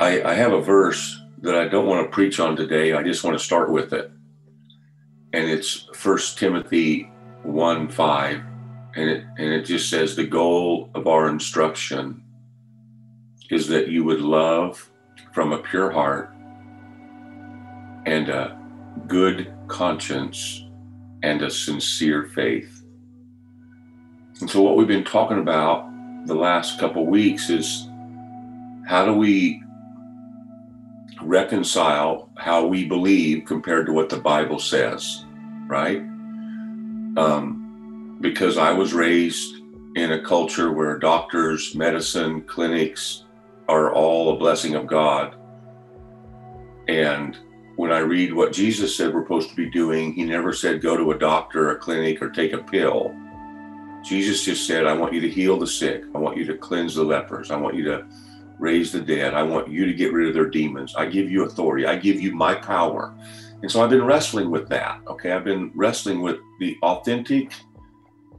I have a verse that I don't want to preach on today. I just want to start with it. And it's 1 Timothy 1:5. And it just says, the goal of our instruction is that you would love from a pure heart and a good conscience and a sincere faith. And so what we've been talking about the last couple of weeks is, how do we reconcile how we believe compared to what the Bible says, right? Because I was raised in a culture where doctors, medicine, clinics are all a blessing of God. And when I read what Jesus said we're supposed to be doing, he never said go to a doctor, a clinic, or take a pill. Jesus just said, I want you to heal the sick. I want you to cleanse the lepers. I want you to raise the dead. I want you to get rid of their demons. I give you authority. I give you my power. And so I've been wrestling with that, okay? I've been wrestling with the authentic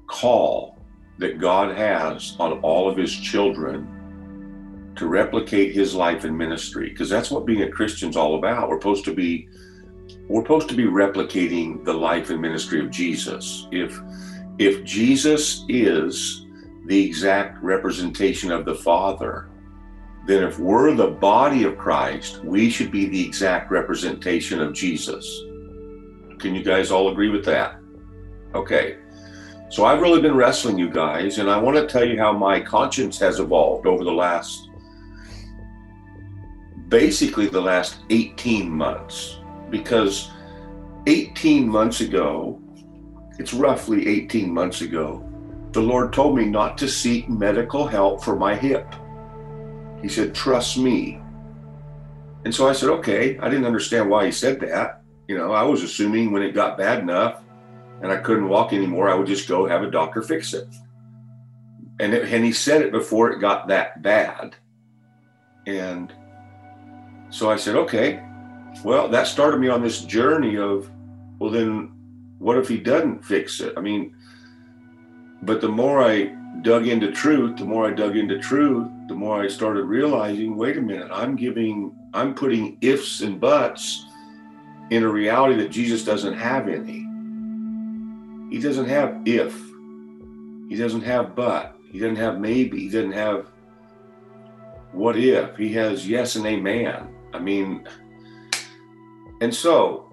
call that God has on all of his children to replicate his life and ministry, because that's what being a Christian's all about. We're supposed to be replicating the life and ministry of Jesus. If Jesus is the exact representation of the Father, then if we're the body of Christ, we should be the exact representation of Jesus. Can you guys all agree with that? Okay. So I've really been wrestling, you guys, and I want to tell you how my conscience has evolved over the last, basically the last 18 months, because 18 months ago, it's roughly 18 months ago, the Lord told me not to seek medical help for my hip. He said, trust me. And so I said, okay. I didn't understand why he said that. You know, I was assuming when it got bad enough and I couldn't walk anymore, I would just go have a doctor fix it. And he said it before it got that bad. And so I said, okay, well, that started me on this journey of, well, then what if he doesn't fix it? I mean, but the more I dug into truth, the more I started realizing, wait a minute, I'm putting ifs and buts in a reality that Jesus doesn't have any. He doesn't have if, he doesn't have but, he doesn't have maybe, he doesn't have what if, he has yes and amen. I mean, and so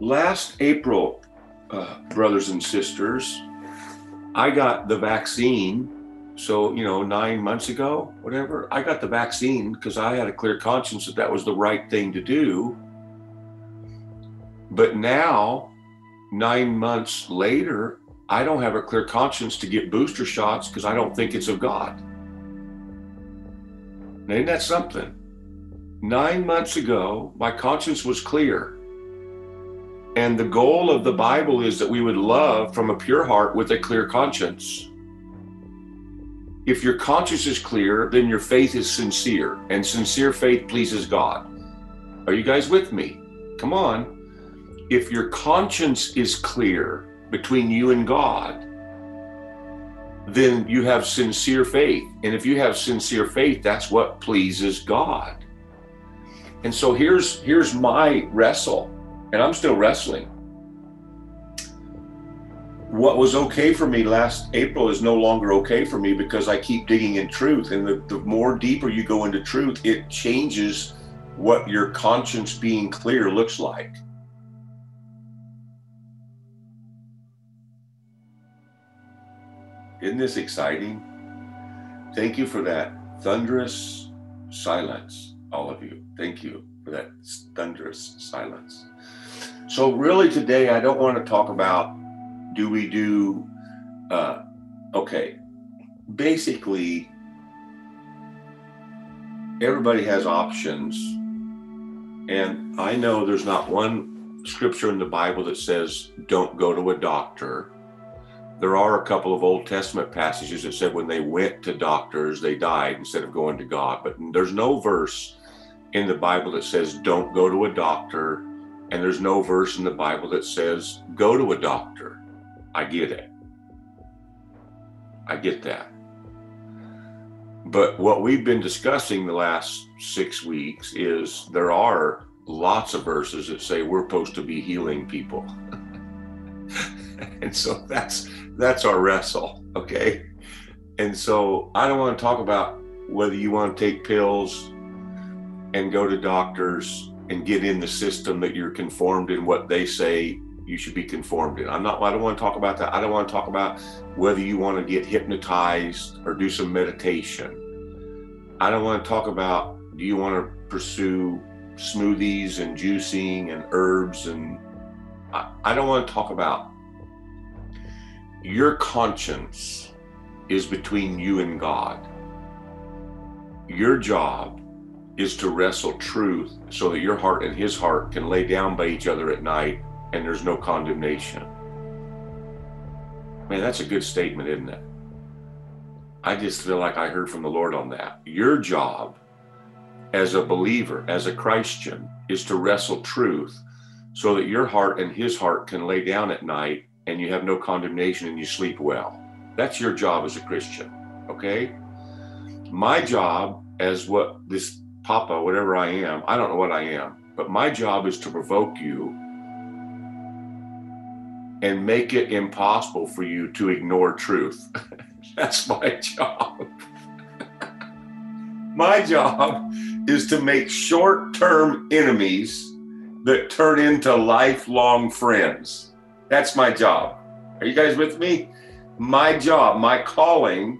last April, brothers and sisters, I got the vaccine. So, 9 months ago, whatever, I got the vaccine because I had a clear conscience that that was the right thing to do. But now, 9 months later, I don't have a clear conscience to get booster shots because I don't think it's of God. Now, isn't that something? 9 months ago, my conscience was clear. And the goal of the Bible is that we would love from a pure heart with a clear conscience. If your conscience is clear, then your faith is sincere, and sincere faith pleases God. Are you guys with me? Come on. If your conscience is clear between you and God, then you have sincere faith. And if you have sincere faith, that's what pleases God. And so here's my wrestle, and I'm still wrestling. What was okay for me last April is no longer okay for me because I keep digging in truth. And the more deeper you go into truth, it changes what your conscience being clear looks like. Isn't this exciting? Thank you for that thunderous silence, all of you. Thank you for that thunderous silence. So really today, I don't want to talk about, do we do, okay. Basically, everybody has options. And I know there's not one scripture in the Bible that says, don't go to a doctor. There are a couple of Old Testament passages that said when they went to doctors, they died instead of going to God. But there's no verse in the Bible that says, don't go to a doctor. And there's no verse in the Bible that says, go to a doctor. I get it. I get that. But what we've been discussing the last 6 weeks is there are lots of verses that say we're supposed to be healing people. And so that's our wrestle, okay? And so I don't want to talk about whether you want to take pills and go to doctors and get in the system that you're conformed in what they say you should be conformed in. I don't want to talk about that. I don't want to talk about whether you want to get hypnotized or do some meditation. I don't want to talk about, do you want to pursue smoothies and juicing and herbs? And I don't want to talk about, your conscience is between you and God. Your job is to wrestle truth so that your heart and his heart can lay down by each other at night and there's no condemnation. Man, that's a good statement, isn't it? I just feel like I heard from the Lord on that. Your job as a believer, as a Christian, is to wrestle truth so that your heart and his heart can lay down at night and you have no condemnation and you sleep well. That's your job as a Christian, okay? My job as what this Papa, whatever I am, I don't know what I am, but my job is to provoke you and make it impossible for you to ignore truth. That's my job. My job is to make short-term enemies that turn into lifelong friends. That's my job. Are you guys with me? My job, my calling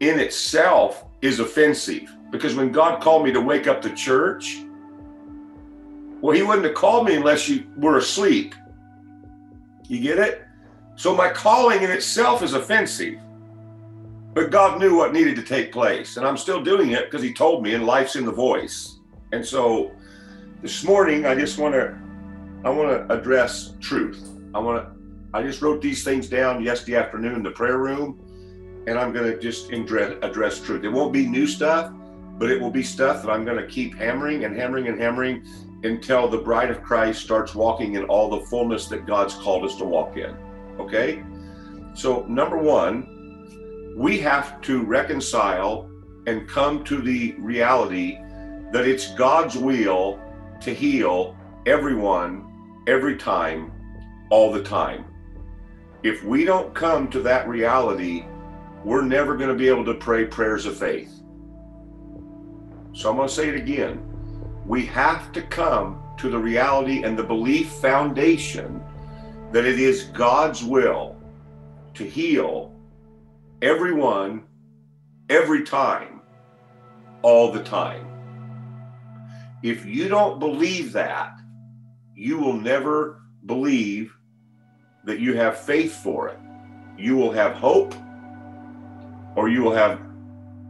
in itself is offensive, because when God called me to wake up the church, well, he wouldn't have called me unless you were asleep. You get it? So my calling in itself is offensive, but God knew what needed to take place, and I'm still doing it because he told me, and life's in the voice. And so this morning, I want to address truth. I just wrote these things down yesterday afternoon in the prayer room, and I'm going to just address truth. It won't be new stuff, but it will be stuff that I'm going to keep hammering and hammering and hammering until the bride of Christ starts walking in all the fullness that God's called us to walk in. Okay? So number one, we have to reconcile and come to the reality that it's God's will to heal everyone, every time, all the time. If we don't come to that reality, we're never going to be able to pray prayers of faith. So I'm going to say it again. We have to come to the reality and the belief foundation that it is God's will to heal everyone, every time, all the time. If you don't believe that, you will never believe that you have faith for it. You will have hope, or you will have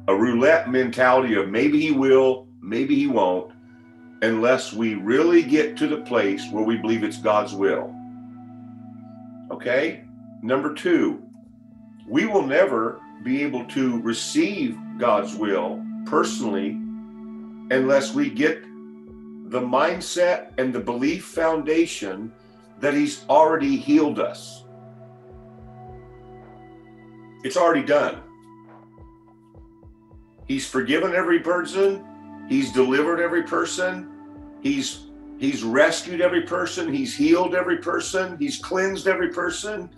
a roulette mentality of maybe he will, maybe he won't, unless we really get to the place where we believe it's God's will. Okay? Number two, we will never be able to receive God's will personally unless we get the mindset and the belief foundation that he's already healed us. It's already done. He's forgiven every person. He's delivered every person. He's rescued every person. He's healed every person. He's cleansed every person.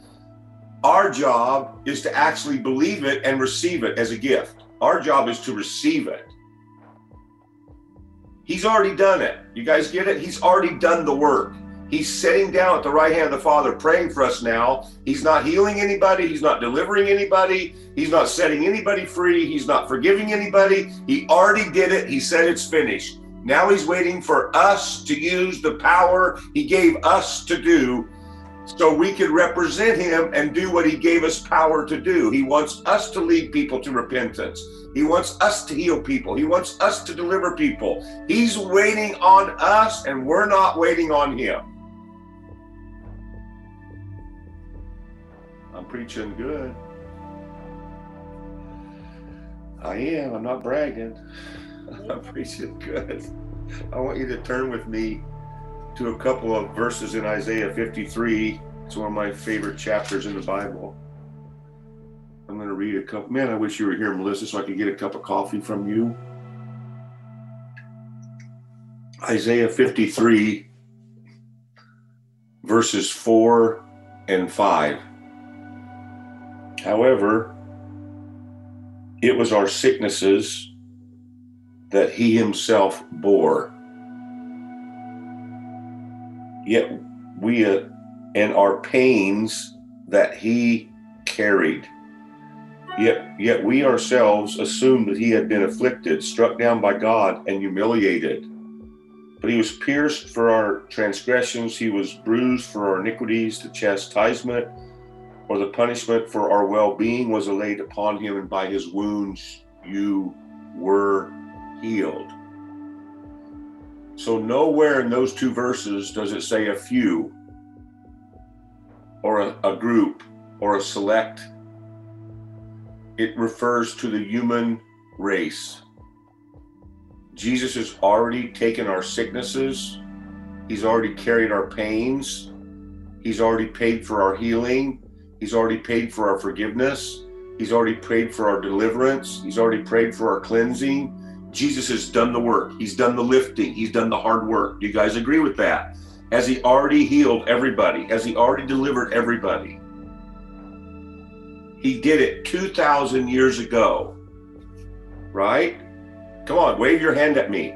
Our job is to actually believe it and receive it as a gift. Our job is to receive it. He's already done it. You guys get it? He's already done the work. He's sitting down at the right hand of the Father praying for us now. He's not healing anybody. He's not delivering anybody. He's not setting anybody free. He's not forgiving anybody. He already did it. He said it's finished. Now he's waiting for us to use the power he gave us to do so we could represent him and do what he gave us power to do. He wants us to lead people to repentance. He wants us to heal people. He wants us to deliver people. He's waiting on us, and we're not waiting on him. I'm preaching good. I am. I'm not bragging. I'm preaching good. I want you to turn with me to a couple of verses in Isaiah 53. It's one of my favorite chapters in the Bible. I'm going to to read a couple. Man, I wish you were here, Melissa, so I could get a cup of coffee from you. Isaiah 53, verses 4 and 5. However, it was our sicknesses that he himself bore. Yet we and our pains that he carried. Yet we ourselves assumed that he had been afflicted, struck down by God, and humiliated. But he was pierced for our transgressions, he was bruised for our iniquities. The chastisement, or the punishment for our well-being, was laid upon him, and by his wounds you were healed. So nowhere in those two verses does it say a few, or a group, or a select. It refers to the human race. Jesus has already taken our sicknesses. He's already carried our pains. He's already paid for our healing. He's already paid for our forgiveness. He's already prayed for our deliverance. He's already prayed for our cleansing. Jesus has done the work. He's done the lifting. He's done the hard work. Do you guys agree with that? Has he already healed everybody? Has he already delivered everybody? He did it 2,000 years ago, right? Come on, wave your hand at me.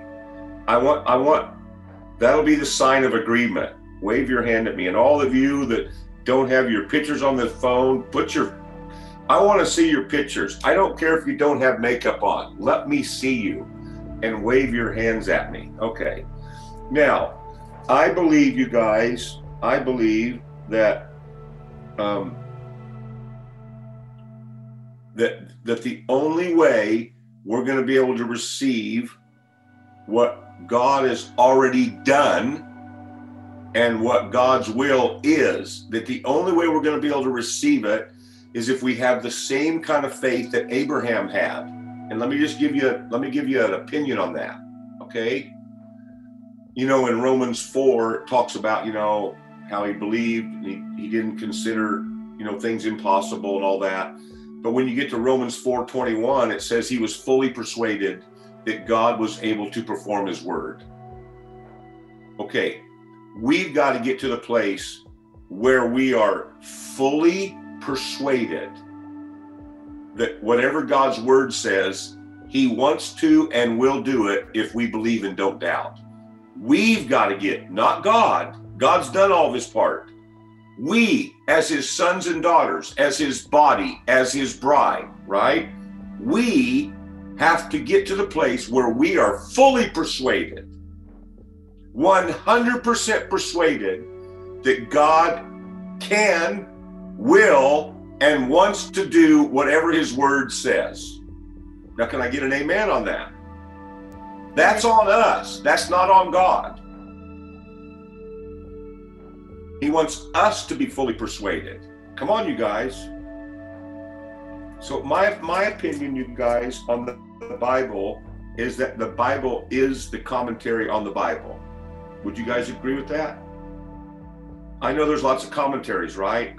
That'll be the sign of agreement. Wave your hand at me. And all of you that don't have your pictures on the phone, I want to see your pictures. I don't care if you don't have makeup on. Let me see you and wave your hands at me. Okay. Now, I believe, you guys, that that the only way we're going to be able to receive what God has already done and what God's will is, that the only way we're going to be able to receive it is if we have the same kind of faith that Abraham had. And let me give you an opinion on that. Okay. You know, in Romans 4, it talks about, you know, how he believed, and he didn't consider, you know, things impossible and all that. But when you get to Romans 4:21, it says he was fully persuaded that God was able to perform his word. Okay, we've got to get to the place where we are fully persuaded that whatever God's word says, he wants to and will do it if we believe and don't doubt. We've got to get, not God. God's done all of his part. We, as his sons and daughters, as his body, as his bride, right? We have to get to the place where we are fully persuaded, 100% persuaded, that God can, will, and wants to do whatever his word says. Now, can I get an amen on that? That's on us. That's not on God. He wants us to be fully persuaded. Come on, you guys. So my opinion, you guys, on the Bible is that the Bible is the commentary on the Bible. Would you guys agree with that? I know there's lots of commentaries, right?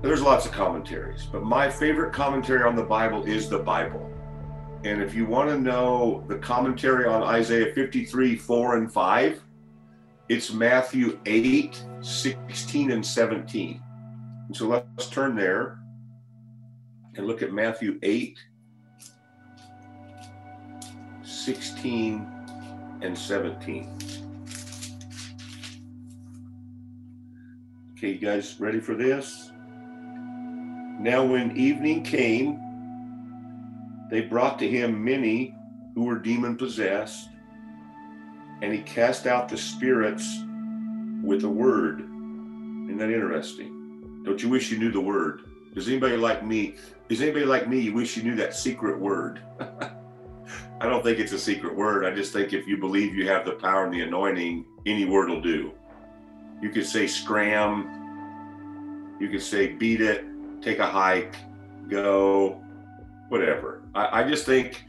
There's lots of commentaries, but my favorite commentary on the Bible is the Bible. And if you want to know the commentary on Isaiah 53, 4 and 5, it's Matthew 8, 16 and 17. And so let's turn there and look at Matthew 8, 16 and 17. Okay, you guys ready for this? Now when evening came, they brought to him many who were demon-possessed, and he cast out the spirits with a word. Isn't that interesting? Don't you wish you knew the word? Is anybody like me, you wish you knew that secret word? I don't think it's a secret word. I just think if you believe you have the power and the anointing, any word will do. You could say scram. You could say beat it, take a hike, go, whatever. I just think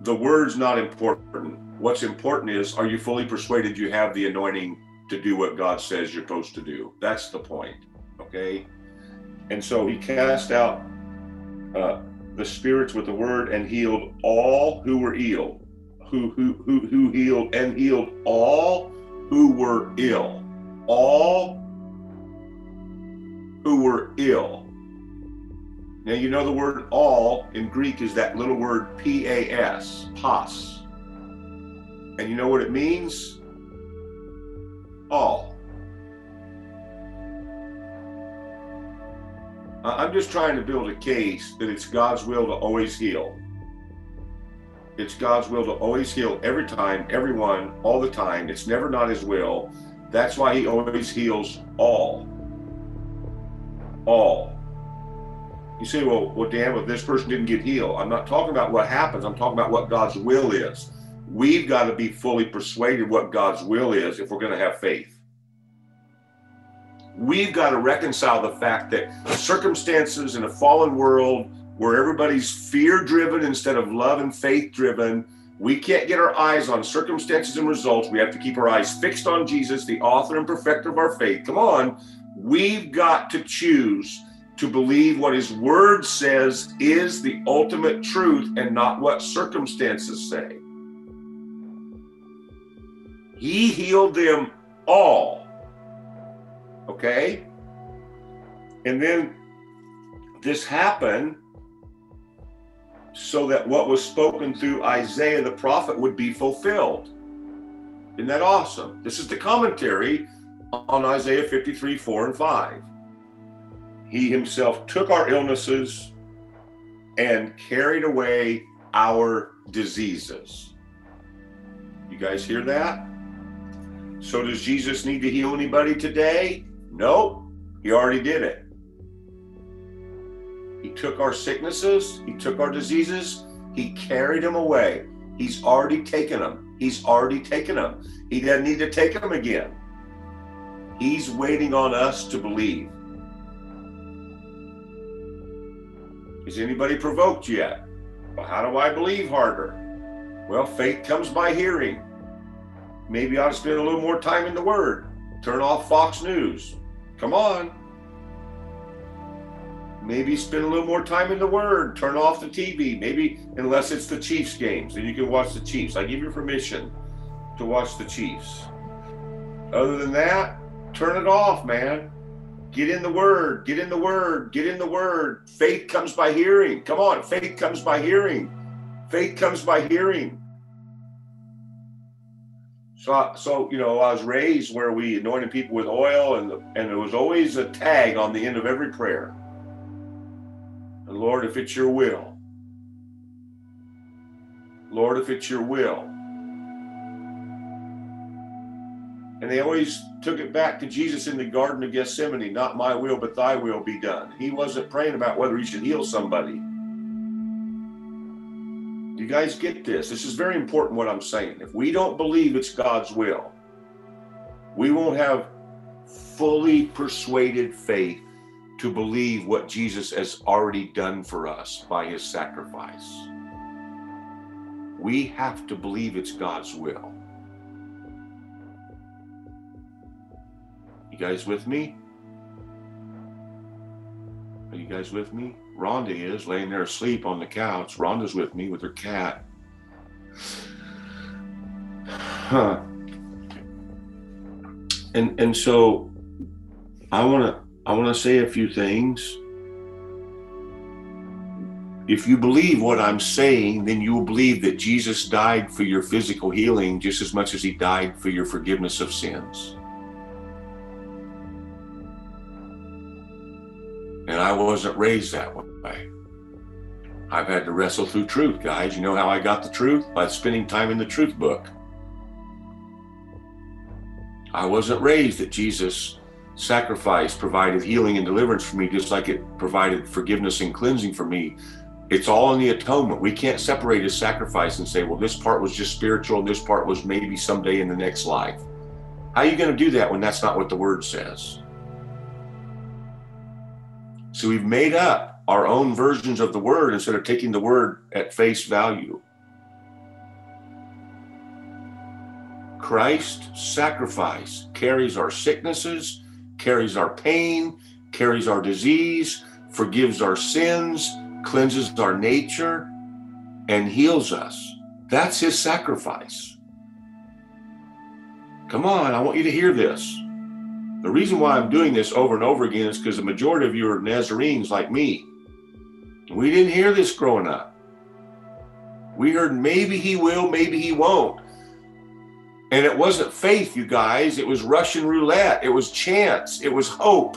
the word's not important. What's important is, are you fully persuaded you have the anointing to do what God says you're supposed to do? That's the point, okay? And so he cast out the spirits with the word and healed all who were ill, who healed and healed all who were ill, all who were ill. Now, you know, the word all in Greek is that little word P-A-S, pas. And you know what it means? All. I'm just trying to build a case that it's God's will to always heal. It's God's will to always heal every time, everyone, all the time. It's never not his will. That's why he always heals all. All. You say, well, damn, if this person didn't get healed. I'm not talking about what happens. I'm talking about what God's will is. We've got to be fully persuaded what God's will is if we're going to have faith. We've got to reconcile the fact that circumstances in a fallen world where everybody's fear-driven instead of love and faith-driven, we can't get our eyes on circumstances and results. We have to keep our eyes fixed on Jesus, the author and perfecter of our faith. Come on. We've got to choose to believe what his word says is the ultimate truth and not what circumstances say. He healed them all. Okay? And then this happened so that what was spoken through Isaiah the prophet would be fulfilled. Isn't that awesome? This is the commentary on Isaiah 53, 4 and 5. He himself took our illnesses and carried away our diseases. You guys hear that? So does Jesus need to heal anybody today? Nope, he already did it. He took our sicknesses, he took our diseases, he carried them away. He's already taken them. He's already taken them. He doesn't need to take them again. He's waiting on us to believe. Is anybody provoked yet? Well, how do I believe harder? Well, faith comes by hearing. Maybe I ought to spend a little more time in the Word. Turn off Fox News. Come on. Maybe spend a little more time in the Word. Turn off the TV. Maybe, unless it's the Chiefs games, then you can watch the Chiefs. I give you permission to watch the Chiefs. Other than that, turn it off, man. Get in the Word, get in the Word, get in the Word. Faith comes by hearing. Come on, faith comes by hearing. Faith comes by hearing. So you know, I was raised where we anointed people with oil, and there was always a tag on the end of every prayer. And Lord, if it's your will. Lord, if it's your will. And they always took it back to Jesus in the Garden of Gethsemane. Not my will, but thy will be done. He wasn't praying about whether he should heal somebody. You guys get this? This is very important what I'm saying. If we don't believe it's God's will, we won't have fully persuaded faith to believe what Jesus has already done for us by his sacrifice. We have to believe it's God's will. You guys with me? Are you guys with me? Rhonda is laying there asleep on the couch. Rhonda's with me with her cat. Huh. And so I wanna say a few things. If you believe what I'm saying, then you will believe that Jesus died for your physical healing just as much as he died for your forgiveness of sins. And I wasn't raised that way. I've had to wrestle through truth, guys. You know how I got the truth? By spending time in the truth book. I wasn't raised that Jesus' sacrifice provided healing and deliverance for me, just like it provided forgiveness and cleansing for me. It's all in the atonement. We can't separate his sacrifice and say, well, this part was just spiritual and this part was maybe someday in the next life. How are you going to do that when that's not what the word says? So we've made up our own versions of the word instead of taking the word at face value. Christ's sacrifice carries our sicknesses, carries our pain, carries our disease, forgives our sins, cleanses our nature, and heals us. That's his sacrifice. Come on, I want you to hear this. The reason why I'm doing this over and over again is because the majority of you are Nazarenes like me. We didn't hear this growing up. We heard maybe he will, maybe he won't. And it wasn't faith, you guys. It was Russian roulette. It was chance. It was hope.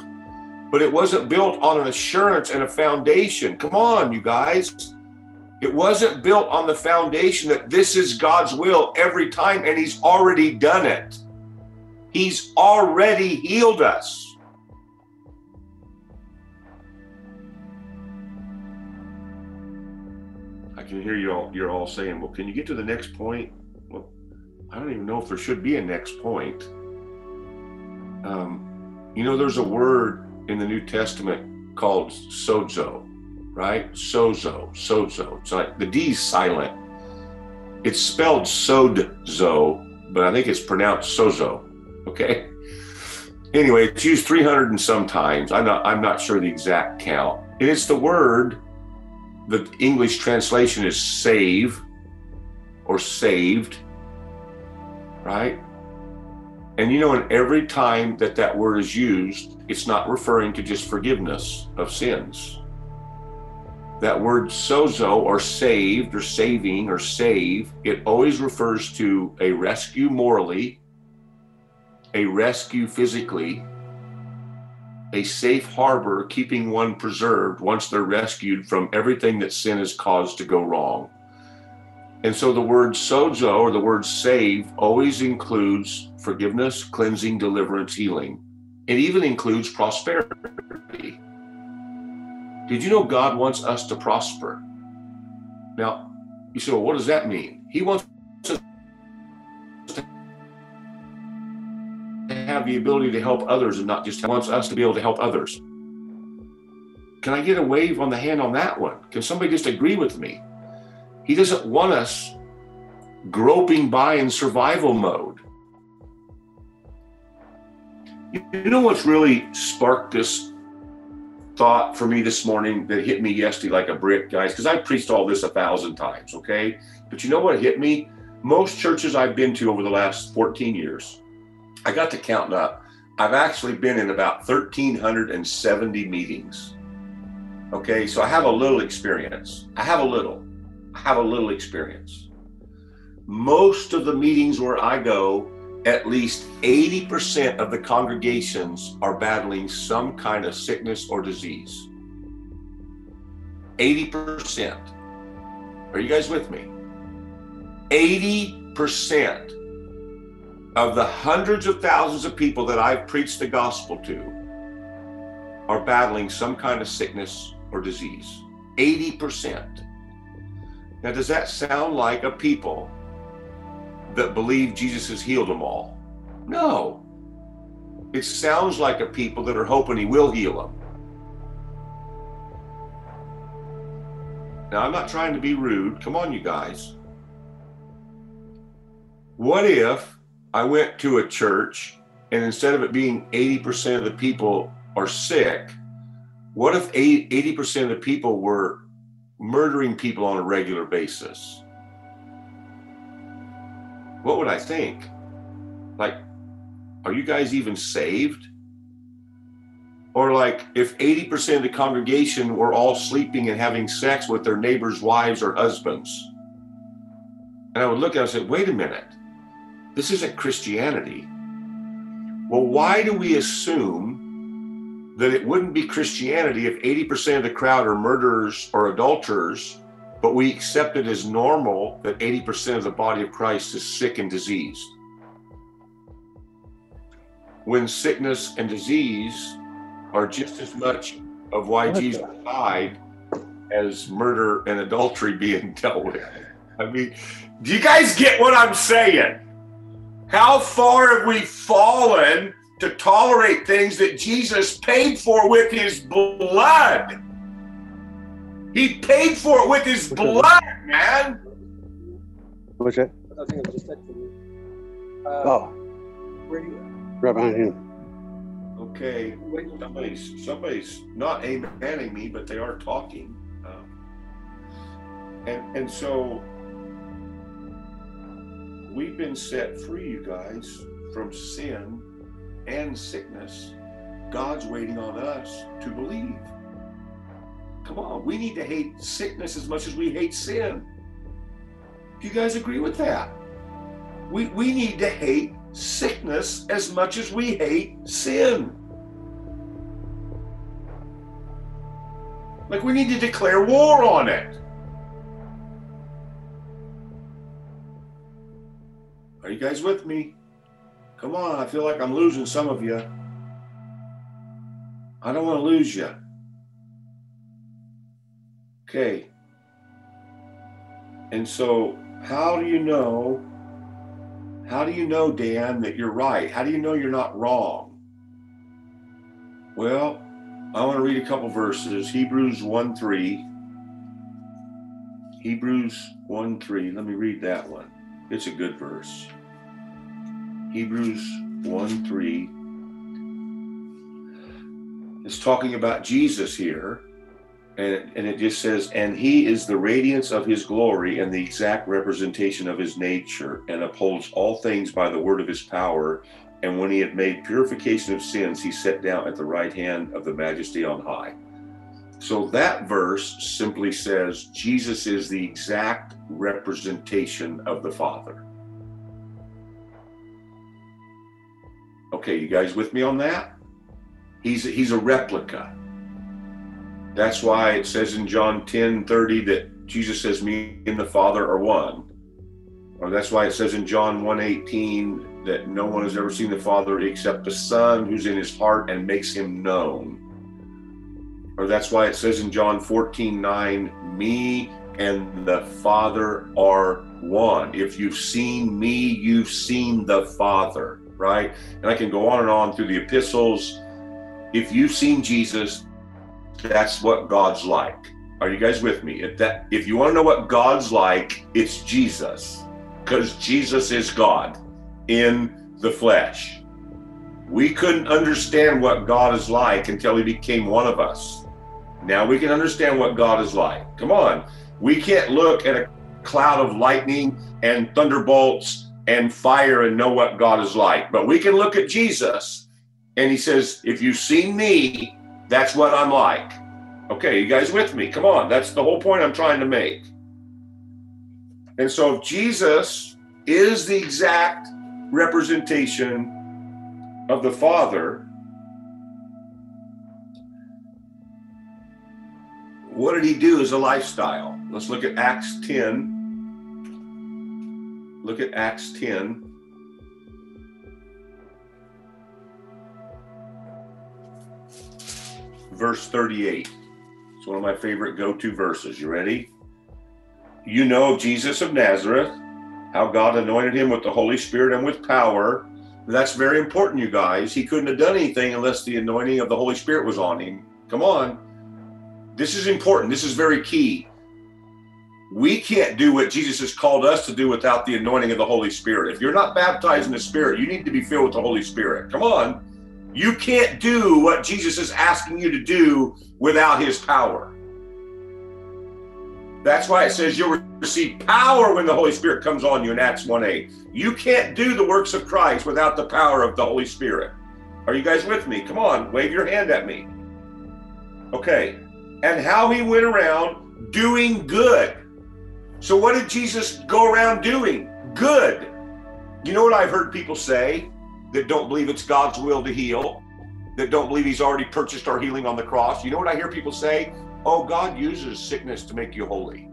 But it wasn't built on an assurance and a foundation. Come on, you guys. It wasn't built on the foundation that this is God's will every time, and he's already done it. He's already healed us. I can hear you all, you're all saying, well, can you get to the next point? Well, I don't even know if there should be a next point. You know, there's a word in the New Testament called sozo, right? Sozo, sozo. It's like the D's silent. It's spelled sozo, but I think it's pronounced sozo. Okay. Anyway, it's used 300 and some times. I'm not sure the exact count. And it's the word. The English translation is save or saved, right? And you know, and every time that that word is used, it's not referring to just forgiveness of sins. That word sozo or saved or saving or save, it always refers to a rescue morally, a rescue physically, a safe harbor, keeping one preserved once they're rescued from everything that sin has caused to go wrong. And so the word sozo or the word save always includes forgiveness, cleansing, deliverance, healing. It even includes prosperity. Did you know God wants us to prosper? Now, you say, well, what does that mean? He wants us to have the ability to help others and not just wants us to be able to help others. Can I get a wave on the hand on that one? Can somebody just agree with me? He doesn't want us groping by in survival mode. You know what's really sparked this thought for me this morning that hit me yesterday like a brick, guys? Because I preached all this 1,000 times, okay? But you know what hit me? Most churches I've been to over the last 14 years, I got to counting up. I've actually been in about 1,370 meetings. Okay, so I have a little experience. I have a little experience. Most of the meetings where I go, at least 80% of the congregations are battling some kind of sickness or disease. 80%. Are you guys with me? 80% of the hundreds of thousands of people that I've preached the gospel to are battling some kind of sickness or disease. 80%. Now, does that sound like a people that believe Jesus has healed them all? No. It sounds like a people that are hoping he will heal them. Now, I'm not trying to be rude. Come on, you guys. What if I went to a church and instead of it being 80% of the people are sick, what if 80% of the people were murdering people on a regular basis? What would I think? Like, are you guys even saved? Or like, if 80% of the congregation were all sleeping and having sex with their neighbors' wives or husbands. And I would look at it and say, wait a minute, this isn't Christianity. Well, why do we assume that it wouldn't be Christianity if 80% of the crowd are murderers or adulterers, but we accept it as normal that 80% of the body of Christ is sick and diseased? When sickness and disease are just as much of why Jesus died as murder and adultery being dealt with. I mean, do you guys get what I'm saying? How far have we fallen to tolerate things that Jesus paid for with his blood? He paid for it with his blood, man. What's that? I think I was just texting you. Oh. Where are you at? Right behind him. Okay, somebody's not amening me, but they are talking. And so we've been set free, you guys, from sin and sickness. God's waiting on us to believe. Come on, we need to hate sickness as much as we hate sin. Do you guys agree with that? We need to hate sickness as much as we hate sin. Like, we need to declare war on it. Are you guys with me? Come on, I feel like I'm losing some of you. I don't want to lose you. Okay. And so, how do you know, Dan, that you're right? How do you know you're not wrong? Well, I want to read a couple verses. Hebrews 1:3. Let me read that one. It's a good verse. Hebrews 1:3. It's talking about Jesus here. And it just says, and he is the radiance of his glory and the exact representation of his nature, and upholds all things by the word of his power. And when he had made purification of sins, he sat down at the right hand of the majesty on high. So that verse simply says, Jesus is the exact representation of the Father. Okay, you guys with me on that? He's a replica. That's why it says in John 10:30 that Jesus says, me and the Father are one. Or that's why it says in John 1:18 that no one has ever seen the Father except the Son, who's in his heart and makes him known. Or that's why it says in John 14:9, me and the Father are one. If you've seen me, you've seen the Father, right? And I can go on and on through the epistles. If you've seen Jesus, that's what God's like. Are you guys with me? If you want to know what God's like, it's Jesus, because Jesus is God in the flesh. We couldn't understand what God is like until he became one of us. Now we can understand what God is like. Come on. We can't look at a cloud of lightning and thunderbolts and fire and know what God is like, but we can look at Jesus, and he says, if you've seen me, that's what I'm like. Okay, you guys with me? Come on, that's the whole point I'm trying to make. And so if Jesus is the exact representation of the Father, what did he do as a lifestyle? Let's look at Acts 10. Look at Acts 10. Verse 38. It's one of my favorite go-to verses. You ready? You know of Jesus of Nazareth, how God anointed him with the Holy Spirit and with power. That's very important, you guys. He couldn't have done anything unless the anointing of the Holy Spirit was on him. Come on. This is important. This is very key. We can't do what Jesus has called us to do without the anointing of the Holy Spirit. If you're not baptized in the Spirit, you need to be filled with the Holy Spirit. Come on. You can't do what Jesus is asking you to do without his power. That's why it says you'll receive power when the Holy Spirit comes on you in Acts 1:8. You can't do the works of Christ without the power of the Holy Spirit. Are you guys with me? Come on, wave your hand at me. Okay. And how he went around doing good. So what did Jesus go around doing? Good. You know what I've heard people say? That don't believe it's God's will to heal, that don't believe he's already purchased our healing on the cross. You know what I hear people say? Oh, God uses sickness to make you holy.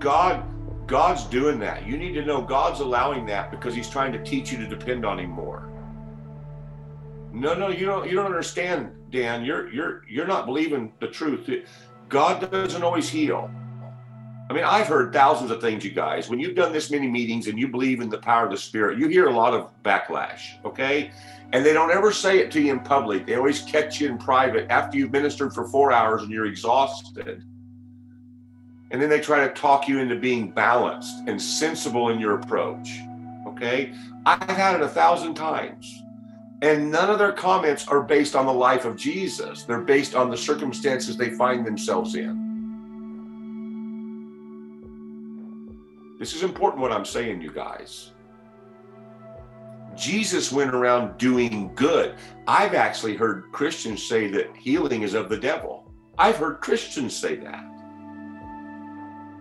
God's doing that. You need to know God's allowing that because he's trying to teach you to depend on him more. No, you don't understand, Dan. You're not believing the truth. God doesn't always heal. I mean, I've heard thousands of things, you guys. When you've done this many meetings and you believe in the power of the Spirit, you hear a lot of backlash, okay? And they don't ever say it to you in public. They always catch you in private after you've ministered for 4 hours and you're exhausted. And then they try to talk you into being balanced and sensible in your approach, okay? I've had it 1,000 times. And none of their comments are based on the life of Jesus. They're based on the circumstances they find themselves in. This is important what I'm saying, you guys. Jesus went around doing good. I've actually heard Christians say that healing is of the devil. I've heard Christians say that.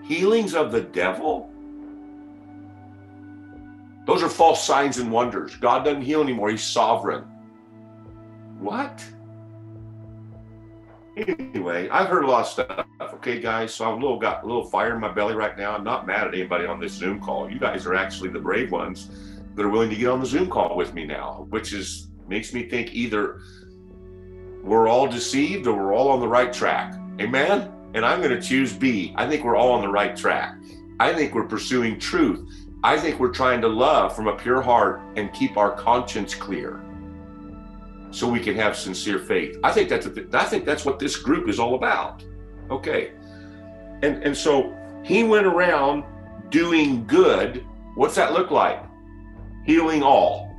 Healing's of the devil? Those are false signs and wonders. God doesn't heal anymore. He's sovereign. What? Anyway, I've heard a lot of stuff. Okay, guys, so I've got a little fire in my belly right now. I'm not mad at anybody on this Zoom call. You guys are actually the brave ones that are willing to get on the Zoom call with me now, which is makes me think either we're all deceived or we're all on the right track. Amen? And I'm going to choose B. I think we're all on the right track. I think we're pursuing truth. I think we're trying to love from a pure heart and keep our conscience clear so we can have sincere faith. I think that's what this group is all about. Okay. And so he went around doing good. What's that look like? Healing all.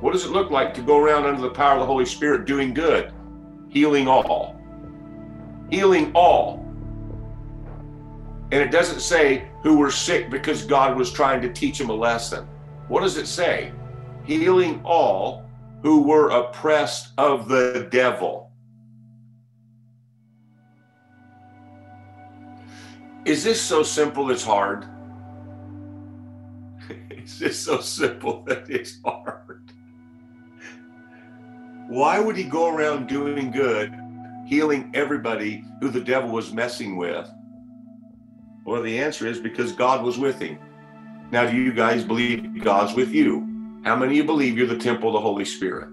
What does it look like to go around under the power of the Holy Spirit doing good? Healing all. Healing all. And it doesn't say who were sick because God was trying to teach them a lesson. What does it say? Healing all who were oppressed of the devil. Is this so simple it's hard? Is this so simple that it's hard? Why would he go around doing good, healing everybody who the devil was messing with? Well, the answer is because God was with him. Now, do you guys believe God's with you? How many of you believe you're the temple of the Holy Spirit?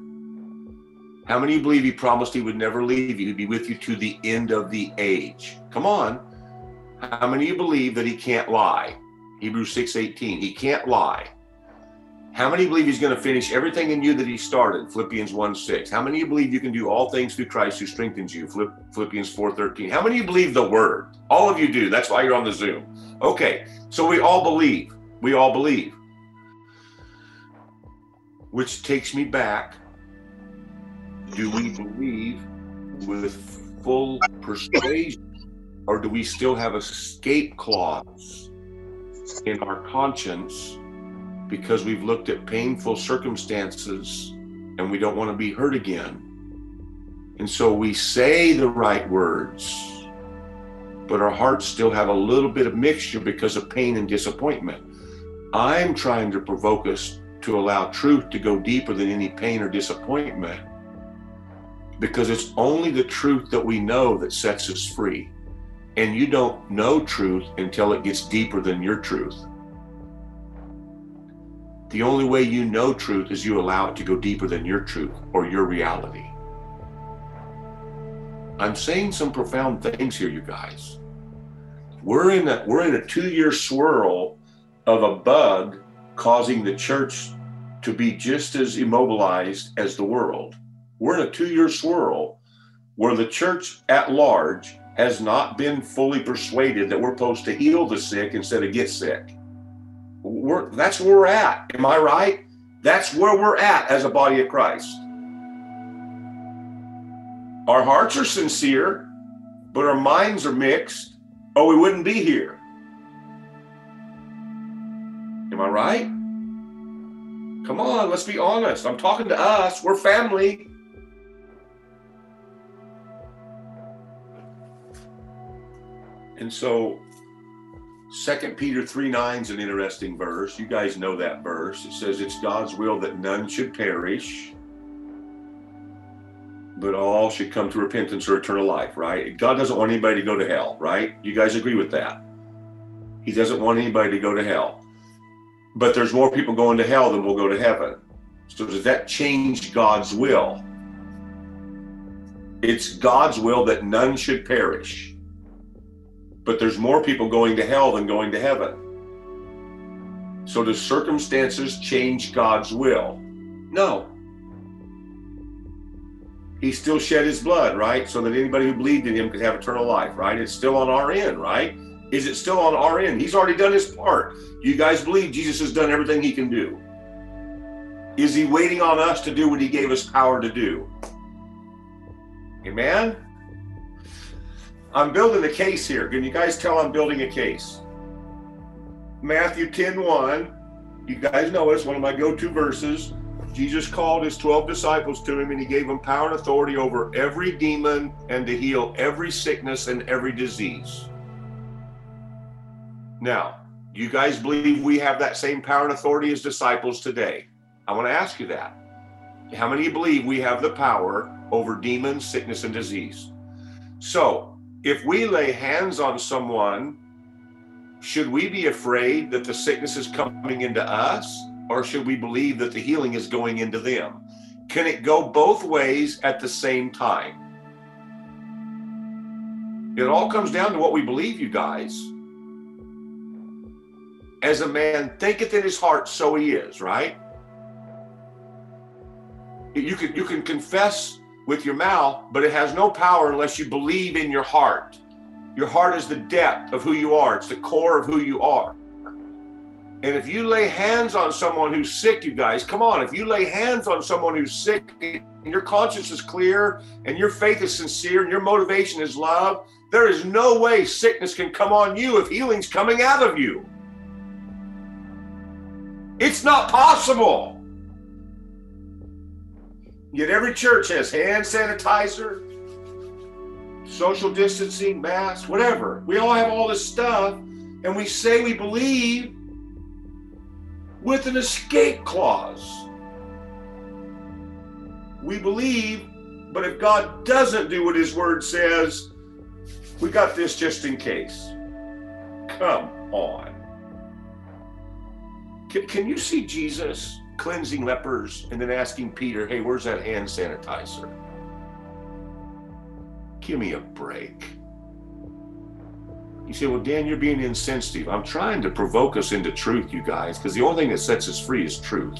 How many of you believe he promised he would never leave you, he'd be with you to the end of the age? Come on. How many of you believe that he can't lie? Hebrews 6:18, he can't lie. How many believe he's going to finish everything in you that he started? Philippians 1:6. How many of you believe you can do all things through Christ who strengthens you? Philippians 4:13. How many of you believe the word? All of you do. That's why you're on the Zoom. Okay, so we all believe. We all believe. Which takes me back. Do we believe with full persuasion, or do we still have escape clause in our conscience? Because we've looked at painful circumstances and we don't want to be hurt again. And so we say the right words, but our hearts still have a little bit of mixture because of pain and disappointment. I'm trying to provoke us to allow truth to go deeper than any pain or disappointment, because it's only the truth that we know that sets us free. And you don't know truth until it gets deeper than your truth. The only way you know truth is you allow it to go deeper than your truth or your reality. I'm saying some profound things here, you guys. We're in a two-year swirl of a bug causing the church to be just as immobilized as the world. We're in a two-year swirl where the church at large has not been fully persuaded that we're supposed to heal the sick instead of get sick. That's where we're at. Am I right? That's where we're at as a body of Christ. Our hearts are sincere, but our minds are mixed, or we wouldn't be here. Am I right? Come on, let's be honest. I'm talking to us. We're family. And so 2 Peter 3:9 is an interesting verse. You guys know that verse. It says it's God's will that none should perish, but all should come to repentance or eternal life, right? God doesn't want anybody to go to hell, right? You guys agree with that? He doesn't want anybody to go to hell. But there's more people going to hell than will go to heaven. So does that change God's will? It's God's will that none should perish. But there's more people going to hell than going to heaven. So does circumstances change God's will? No. He still shed his blood, right? So that anybody who believed in him could have eternal life, right? It's still on our end, right? Is it still on our end? He's already done his part. You guys believe Jesus has done everything he can do. Is he waiting on us to do what he gave us power to do? Amen? I'm building a case here. Can you guys tell I'm building a case? Matthew 10:1. You guys know it's one of my go-to verses. Jesus called his 12 disciples to him, and he gave them power and authority over every demon and to heal every sickness and every disease. Now, you guys believe we have that same power and authority as disciples today? I want to ask you that. How many believe we have the power over demons, sickness, and disease? So, if we lay hands on someone, should we be afraid that the sickness is coming into us, or should we believe that the healing is going into them? Can it go both ways at the same time? It all comes down to what we believe, you guys. As a man thinketh in his heart, so he is, right? You can confess with your mouth, but it has no power unless you believe in your heart. Your heart is the depth of who you are. It's the core of who you are. And if you lay hands on someone who's sick, you guys, come on, if you lay hands on someone who's sick and your conscience is clear and your faith is sincere and your motivation is love, there is no way sickness can come on you if healing's coming out of you. It's not possible. Yet every church has hand sanitizer, social distancing, masks, whatever. We all have all this stuff, and we say we believe with an escape clause. We believe, but if God doesn't do what his word says, we got this just in case. Come on. Can you see Jesus cleansing lepers and then asking Peter, hey, where's that hand sanitizer? Give me a break. You say, well, Dan, you're being insensitive. I'm trying to provoke us into truth, you guys, because the only thing that sets us free is truth.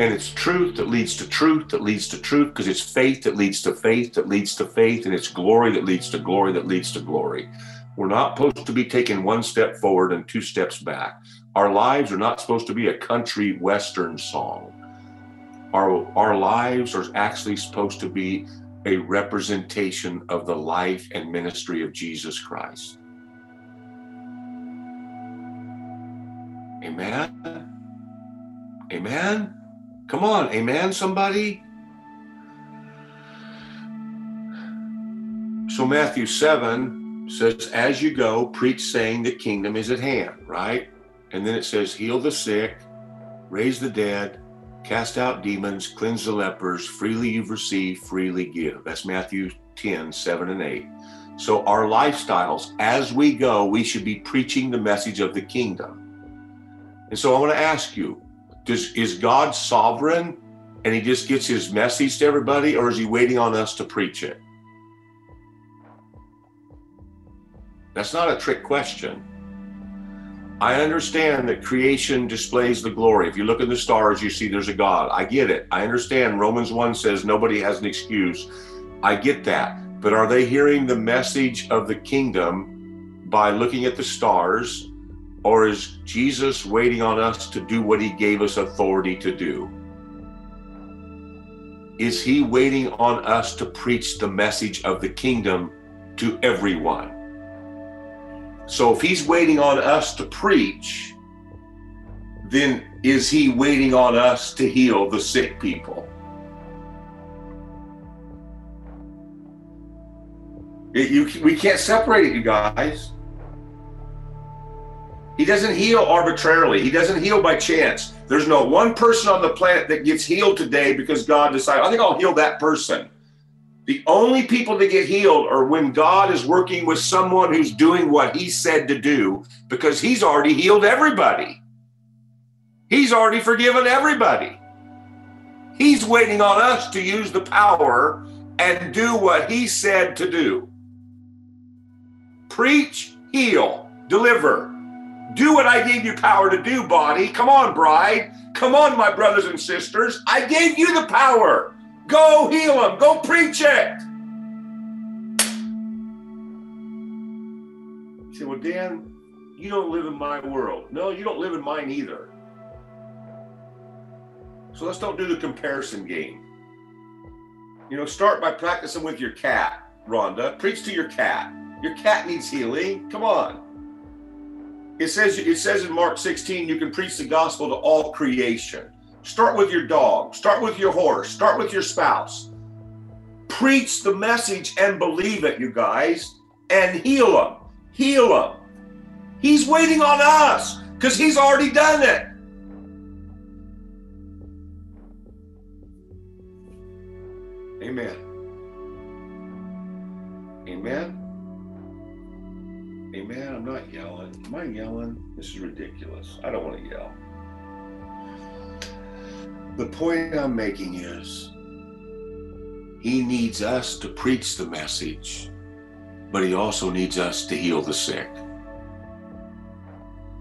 And it's truth that leads to truth that leads to truth, because it's faith that leads to faith that leads to faith, and it's glory that leads to glory that leads to glory. We're not supposed to be taking one step forward and two steps back. Our lives are not supposed to be a country western song. Our lives are actually supposed to be a representation of the life and ministry of Jesus Christ. Amen? Amen? Come on, amen, somebody? So Matthew 7 says, as you go, preach saying the kingdom is at hand, right? And then it says, heal the sick, raise the dead, cast out demons, cleanse the lepers, freely you've received, freely give. That's Matthew 10:7 and 8. So our lifestyles, as we go, we should be preaching the message of the kingdom. And so I want to ask you, is God sovereign and he just gets his message to everybody, or is he waiting on us to preach it? That's not a trick question. I understand that creation displays the glory. If you look at the stars, you see there's a God. I get it. I understand Romans 1 says nobody has an excuse. I get that. But are they hearing the message of the kingdom by looking at the stars, or is Jesus waiting on us to do what he gave us authority to do? Is he waiting on us to preach the message of the kingdom to everyone? So if he's waiting on us to preach, then is he waiting on us to heal the sick people? We can't separate it, you guys. He doesn't heal arbitrarily. He doesn't heal by chance. There's no one person on the planet that gets healed today because God decided, I think I'll heal that person. The only people that get healed are when God is working with someone who's doing what he said to do, because he's already healed everybody. He's already forgiven everybody. He's waiting on us to use the power and do what he said to do. Preach, heal, deliver. Do what I gave you power to do, body. Come on, bride. Come on, my brothers and sisters. I gave you the power. Go heal them. Go preach it. You say, well, Dan, you don't live in my world. No, you don't live in mine either. So let's don't do the comparison game. You know, start by practicing with your cat, Rhonda. Preach to your cat. Your cat needs healing. Come on. It says in Mark 16, you can preach the gospel to all creation. Start with your dog. Start with your horse. Start with your spouse. Preach the message and believe it, you guys, and heal them. Heal them. He's waiting on us because he's already done it. Amen. Amen. Amen. I'm not yelling. Am I yelling? This is ridiculous. I don't want to yell. The point I'm making is he needs us to preach the message, but he also needs us to heal the sick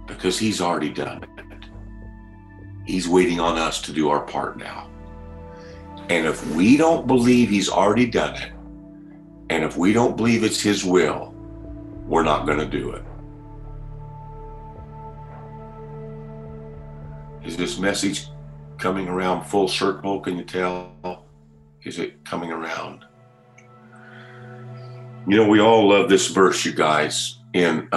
because he's already done it. He's waiting on us to do our part now. And if we don't believe he's already done it, and if we don't believe it's his will, we're not going to do it. Is this message coming around full circle? Can you tell? Is it coming around? You know, we all love this verse, you guys, in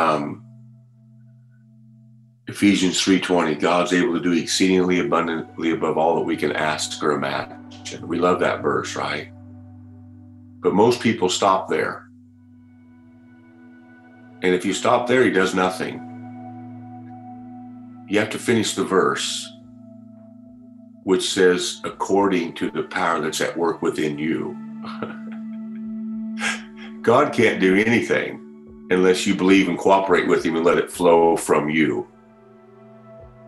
Ephesians 3:20. God's able to do exceedingly abundantly above all that we can ask or imagine. We love that verse, right? But most people stop there. And if you stop there, he does nothing. You have to finish the verse, which says, according to the power that's at work within you. God can't do anything unless you believe and cooperate with him and let it flow from you.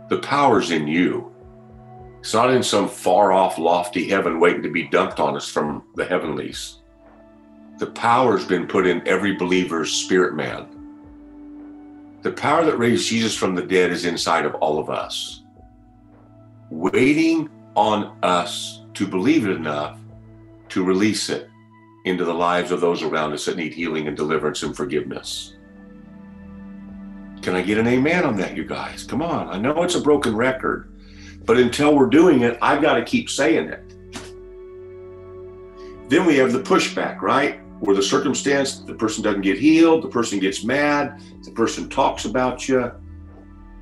The power's in you. It's not in some far-off, lofty heaven waiting to be dumped on us from the heavenlies. The power's been put in every believer's spirit man. The power that raised Jesus from the dead is inside of all of us, waiting on us to believe it enough to release it into the lives of those around us that need healing and deliverance and forgiveness. Can I get an amen on that, you guys? Come on. I know it's a broken record. But until we're doing it, I've got to keep saying it. Then we have the pushback, right? Where the circumstance, the person doesn't get healed, the person gets mad, the person talks about you.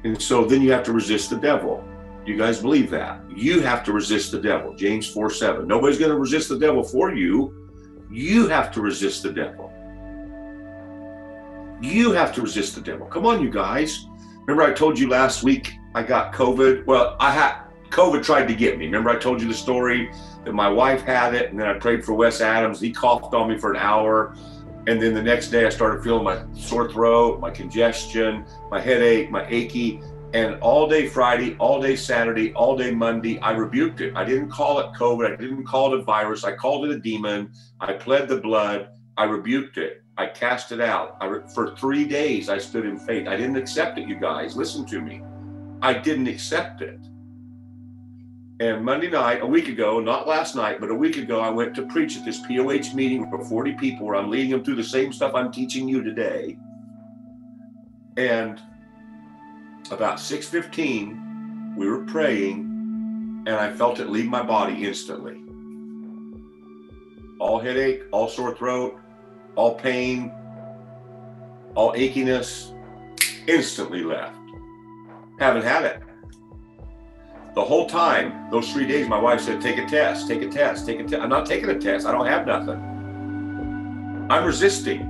And so then you have to resist the devil. You guys believe that? You have to resist the devil. James 4:7. Nobody's going to resist the devil for you. You have to resist the devil. You have to resist the devil. Come on, you guys. Remember I told you last week, I got COVID. Well, COVID tried to get me. Remember I told you the story that my wife had it, and then I prayed for Wes Adams. He coughed on me for an hour. And then the next day I started feeling my sore throat, my congestion, my headache, my achy. And all day Friday, all day Saturday, all day Monday, I rebuked it. I didn't call it COVID. I didn't call it a virus. I called it a demon. I pled the blood. I rebuked it. I cast it out. For 3 days, I stood in faith. I didn't accept it, you guys. Listen to me. I didn't accept it. And Monday night, a week ago, not last night, but a week ago, I went to preach at this POH meeting for 40 people where I'm leading them through the same stuff I'm teaching you today. And about 6:15, we were praying, and I felt it leave my body instantly. All headache, all sore throat, all pain, all achiness, instantly left. Haven't had it. The whole time, those 3 days, my wife said, take a test, take a test, take a test. I'm not taking a test. I don't have nothing. I'm resisting.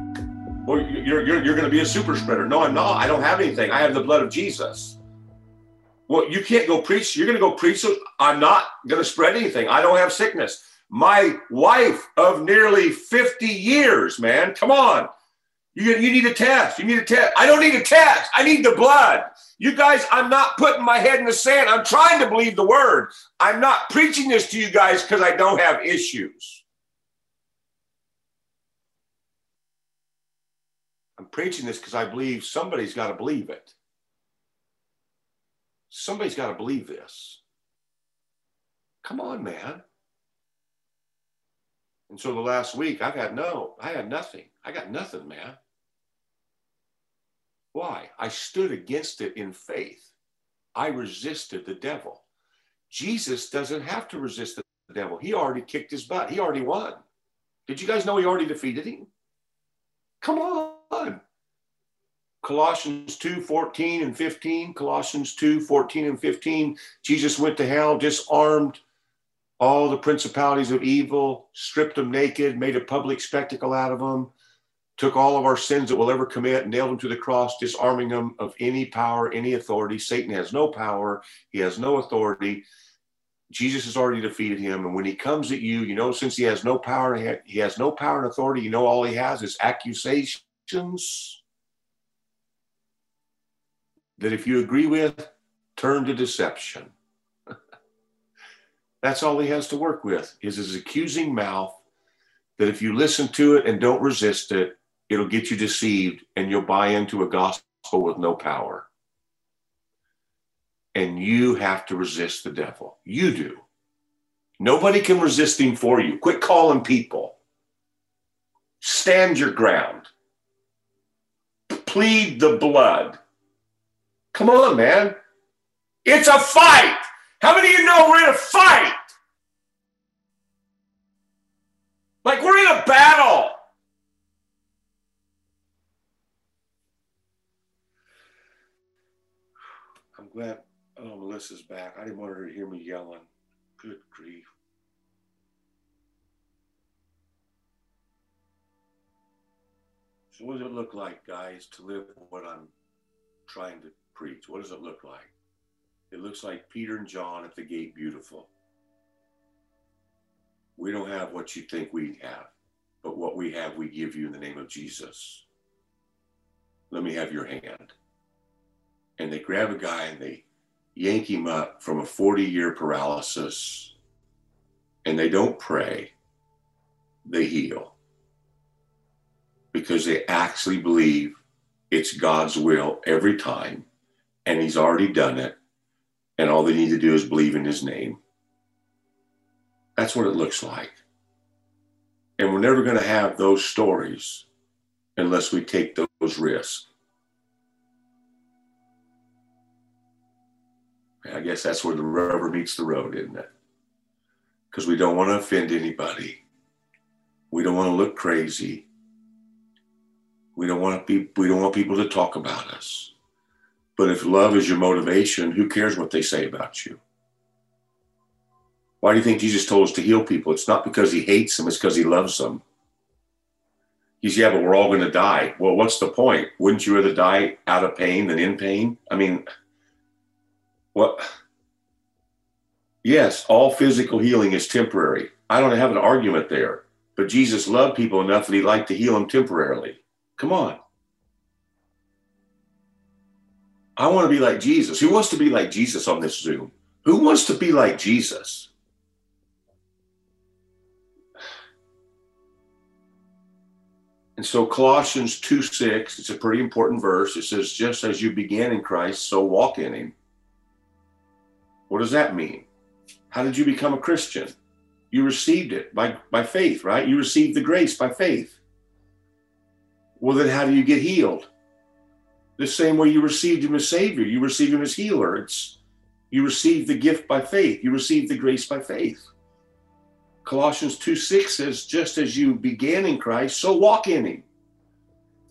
Well, you're going to be a super spreader. No, I'm not. I don't have anything. I have the blood of Jesus. Well, you can't go preach. You're going to go preach. I'm not going to spread anything. I don't have sickness. My wife of nearly 50 years, man, come on. You need a test. You need a test. I don't need a test. I need the blood. You guys, I'm not putting my head in the sand. I'm trying to believe the word. I'm not preaching this to you guys because I don't have issues. I'm preaching this because I believe somebody's got to believe it. Somebody's got to believe this. Come on, man. And so the last week, I had nothing. I got nothing, man. Why? I stood against it in faith. I resisted the devil. Jesus doesn't have to resist the devil. He already kicked his butt. He already won. Did you guys know he already defeated him? Come on. Colossians 2:14 and 15. Colossians 2:14 and 15. Jesus went to hell, disarmed all the principalities of evil, stripped them naked, made a public spectacle out of them, took all of our sins that we'll ever commit, nailed them to the cross, disarming them of any power, any authority. Satan has no power. He has no authority. Jesus has already defeated him. And when he comes at you, you know, since he has no power, he has no power and authority, you know, all he has is accusations that if you agree with, turn to deception. That's all he has to work with, is his accusing mouth, that if you listen to it and don't resist it, it'll get you deceived and you'll buy into a gospel with no power. And you have to resist the devil. You do. Nobody can resist him for you. Quit calling people. Stand your ground. Plead the blood. Come on, man. It's a fight. How many of you know we're in a fight? Like we're in a battle. I'm glad, oh, Melissa's back. I didn't want her to hear me yelling. Good grief. So what does it look like, guys, to live what I'm trying to preach? What does it look like? It looks like Peter and John at the gate beautiful. We don't have what you think we have, but what we have, we give you in the name of Jesus. Let me have your hand. And they grab a guy and they yank him up from a 40-year paralysis, and they don't pray, they heal, because they actually believe it's God's will every time, and he's already done it. And all they need to do is believe in his name. That's what it looks like. And we're never going to have those stories unless we take those risks. And I guess that's where the rubber meets the road, isn't it? Because we don't want to offend anybody. We don't want to look crazy. We don't want people to talk about us. But if love is your motivation, who cares what they say about you? Why do you think Jesus told us to heal people? It's not because he hates them. It's because he loves them. He said, yeah, but we're all going to die. Well, what's the point? Wouldn't you rather die out of pain than in pain? I mean, what? Yes, all physical healing is temporary. I don't have an argument there. But Jesus loved people enough that he liked to heal them temporarily. Come on. I want to be like Jesus. Who wants to be like Jesus on this Zoom? Who wants to be like Jesus? And so Colossians 2:6, it's a pretty important verse. It says, just as you began in Christ, so walk in him. What does that mean? How did you become a Christian? You received it by faith, right? You received the grace by faith. Well, then how do you get healed? The same way you received him as Savior, you receive him as healer. You receive the gift by faith. You receive the grace by faith. Colossians 2:6 says, just as you began in Christ, so walk in him.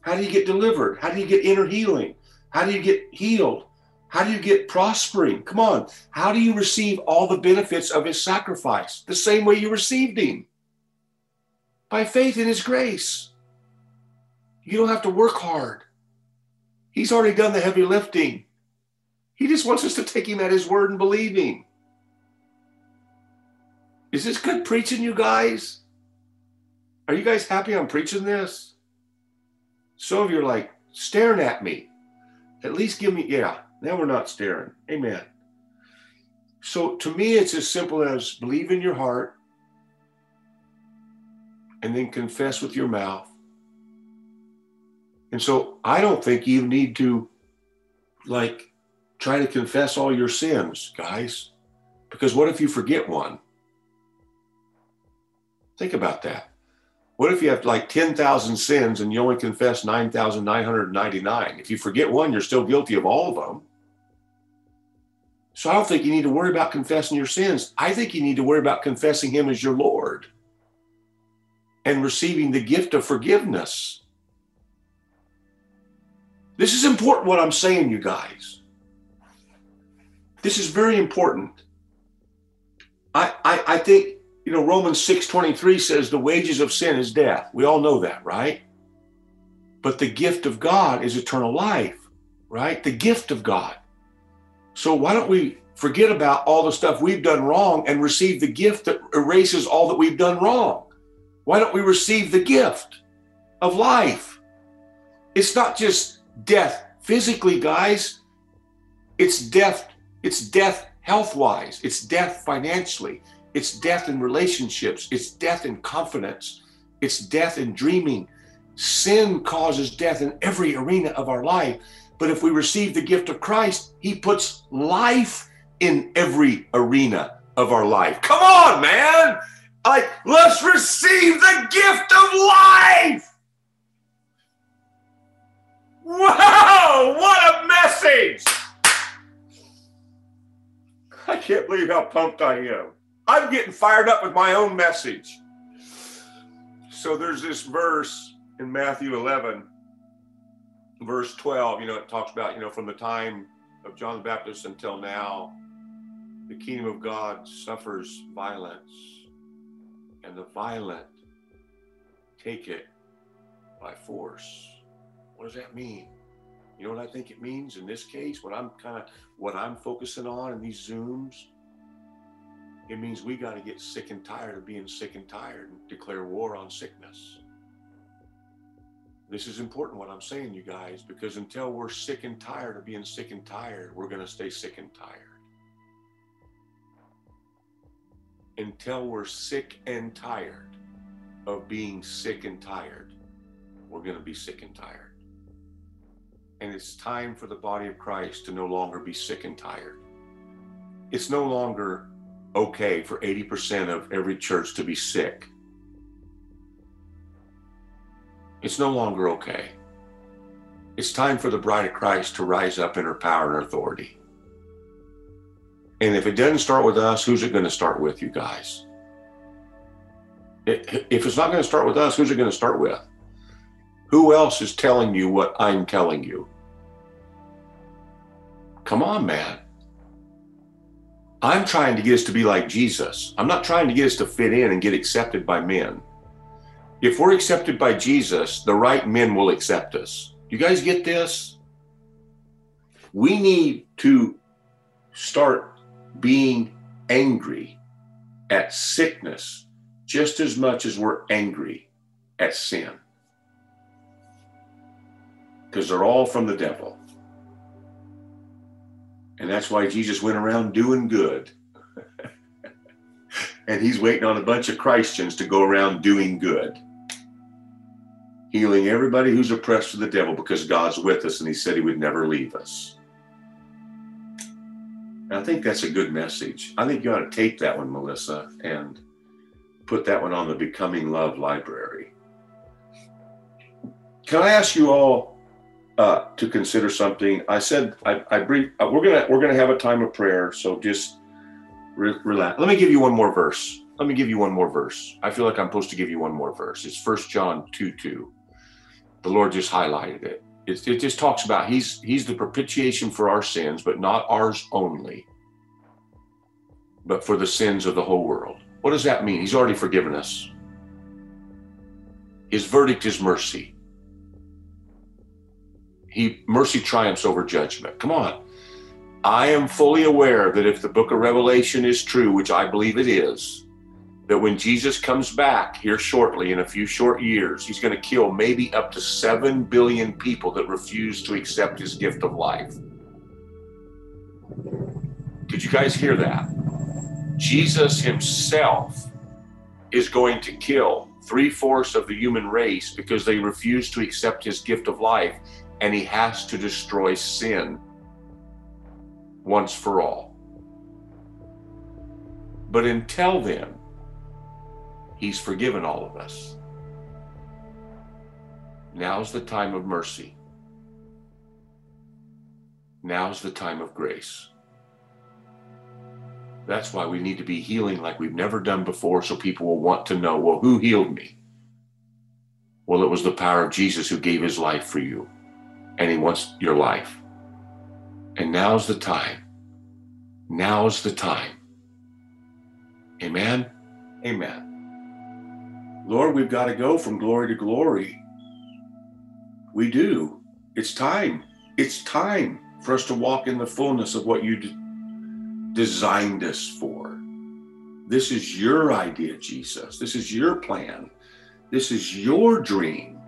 How do you get delivered? How do you get inner healing? How do you get healed? How do you get prospering? Come on. How do you receive all the benefits of his sacrifice? The same way you received him. By faith in his grace. You don't have to work hard. He's already done the heavy lifting. He just wants us to take him at his word and believe him. Is this good preaching, you guys? Are you guys happy I'm preaching this? Some of you are like staring at me. At least give me, yeah, now we're not staring. Amen. So to me, it's as simple as believe in your heart and then confess with your mouth. And so I don't think you need to, like, try to confess all your sins, guys, because what if you forget one? Think about that. What if you have, like, 10,000 sins and you only confess 9,999? If you forget one, you're still guilty of all of them. So I don't think you need to worry about confessing your sins. I think you need to worry about confessing him as your Lord and receiving the gift of forgiveness. This is important, what I'm saying, you guys. This is very important. I think, you know, Romans 6:23 says the wages of sin is death. We all know that, right? But the gift of God is eternal life, right? The gift of God. So why don't we forget about all the stuff we've done wrong and receive the gift that erases all that we've done wrong? Why don't we receive the gift of life? It's not just death physically, guys. It's death health-wise. It's death financially. It's death in relationships. It's death in confidence. It's death in dreaming. Sin causes death in every arena of our life. But if we receive the gift of Christ, he puts life in every arena of our life. Come on, man. Like, let's receive the gift of life. Wow, what a message. I can't believe how pumped I am. I'm getting fired up with my own message. So there's this verse in Matthew 11, verse 12, you know, it talks about, you know, from the time of John the Baptist until now, the kingdom of God suffers violence, and the violent take it by force. What does that mean? You know what I think it means in this case, what I'm focusing on in these Zooms? It means we got to get sick and tired of being sick and tired and declare war on sickness. This is important, what I'm saying, you guys, because until we're sick and tired of being sick and tired, we're going to stay sick and tired. Until we're sick and tired of being sick and tired, we're going to be sick and tired. And it's time for the body of Christ to no longer be sick and tired. It's no longer okay for 80% of every church to be sick. It's no longer okay. It's time for the bride of Christ to rise up in her power and authority. And if it doesn't start with us, who's it going to start with, you guys? If it's not going to start with us, who's it going to start with? Who else is telling you what I'm telling you? Come on, man. I'm trying to get us to be like Jesus. I'm not trying to get us to fit in and get accepted by men. If we're accepted by Jesus, the right men will accept us. You guys get this? We need to start being angry at sickness just as much as we're angry at sin. Because they're all from the devil. And that's why Jesus went around doing good. And he's waiting on a bunch of Christians to go around doing good, healing everybody who's oppressed of the devil, because God's with us and he said he would never leave us. And I think that's a good message. I think you ought to take that one, Melissa, and put that one on the Becoming Love library. Can I ask you all to consider something? I said we're gonna have a time of prayer, so just relax. Let me give you one more verse. I feel like I'm supposed to give you one more verse. It's 1 John 2:2. The Lord just highlighted it. It just talks about he's the propitiation for our sins, but not ours only, but for the sins of the whole world. What does that mean? He's already forgiven us. His verdict is mercy. Mercy triumphs over judgment. Come on. I am fully aware that if the book of Revelation is true, which I believe it is, that when Jesus comes back here shortly, in a few short years, he's going to kill maybe up to 7 billion people that refuse to accept his gift of life. Did you guys hear that? Jesus himself is going to kill 3/4 of the human race because they refuse to accept his gift of life, and he has to destroy sin once for all. But until then, he's forgiven all of us. Now's the time of mercy. Now's the time of grace. That's why we need to be healing like we've never done before, so people will want to know, well, who healed me? Well, it was the power of Jesus who gave his life for you, and he wants your life. And now's the time. Now's the time. Amen? Amen. Lord, we've got to go from glory to glory. We do. It's time. It's time for us to walk in the fullness of what you designed us for. This is your idea, Jesus. This is your plan. This is your dream.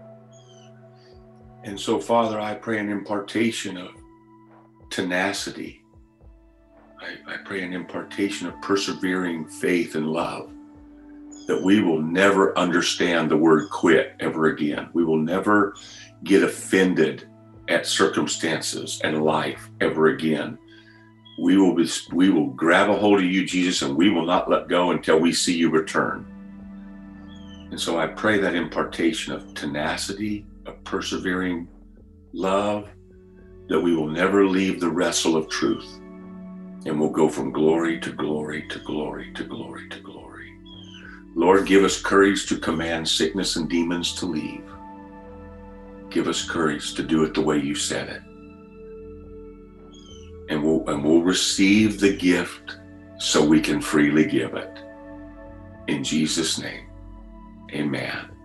And so, Father, I pray an impartation of tenacity. I pray an impartation of persevering faith and love, that we will never understand the word quit ever again. We will never get offended at circumstances and life ever again. We will grab a hold of you, Jesus, and we will not let go until we see you return. And so I pray that impartation of tenacity, of persevering love, that we will never leave the wrestle of truth, and we'll go from glory to glory to glory to glory to glory. Lord, give us courage to command sickness and demons to leave. Give us courage to do it the way you said it. And we'll receive the gift so we can freely give it. In Jesus' name, amen.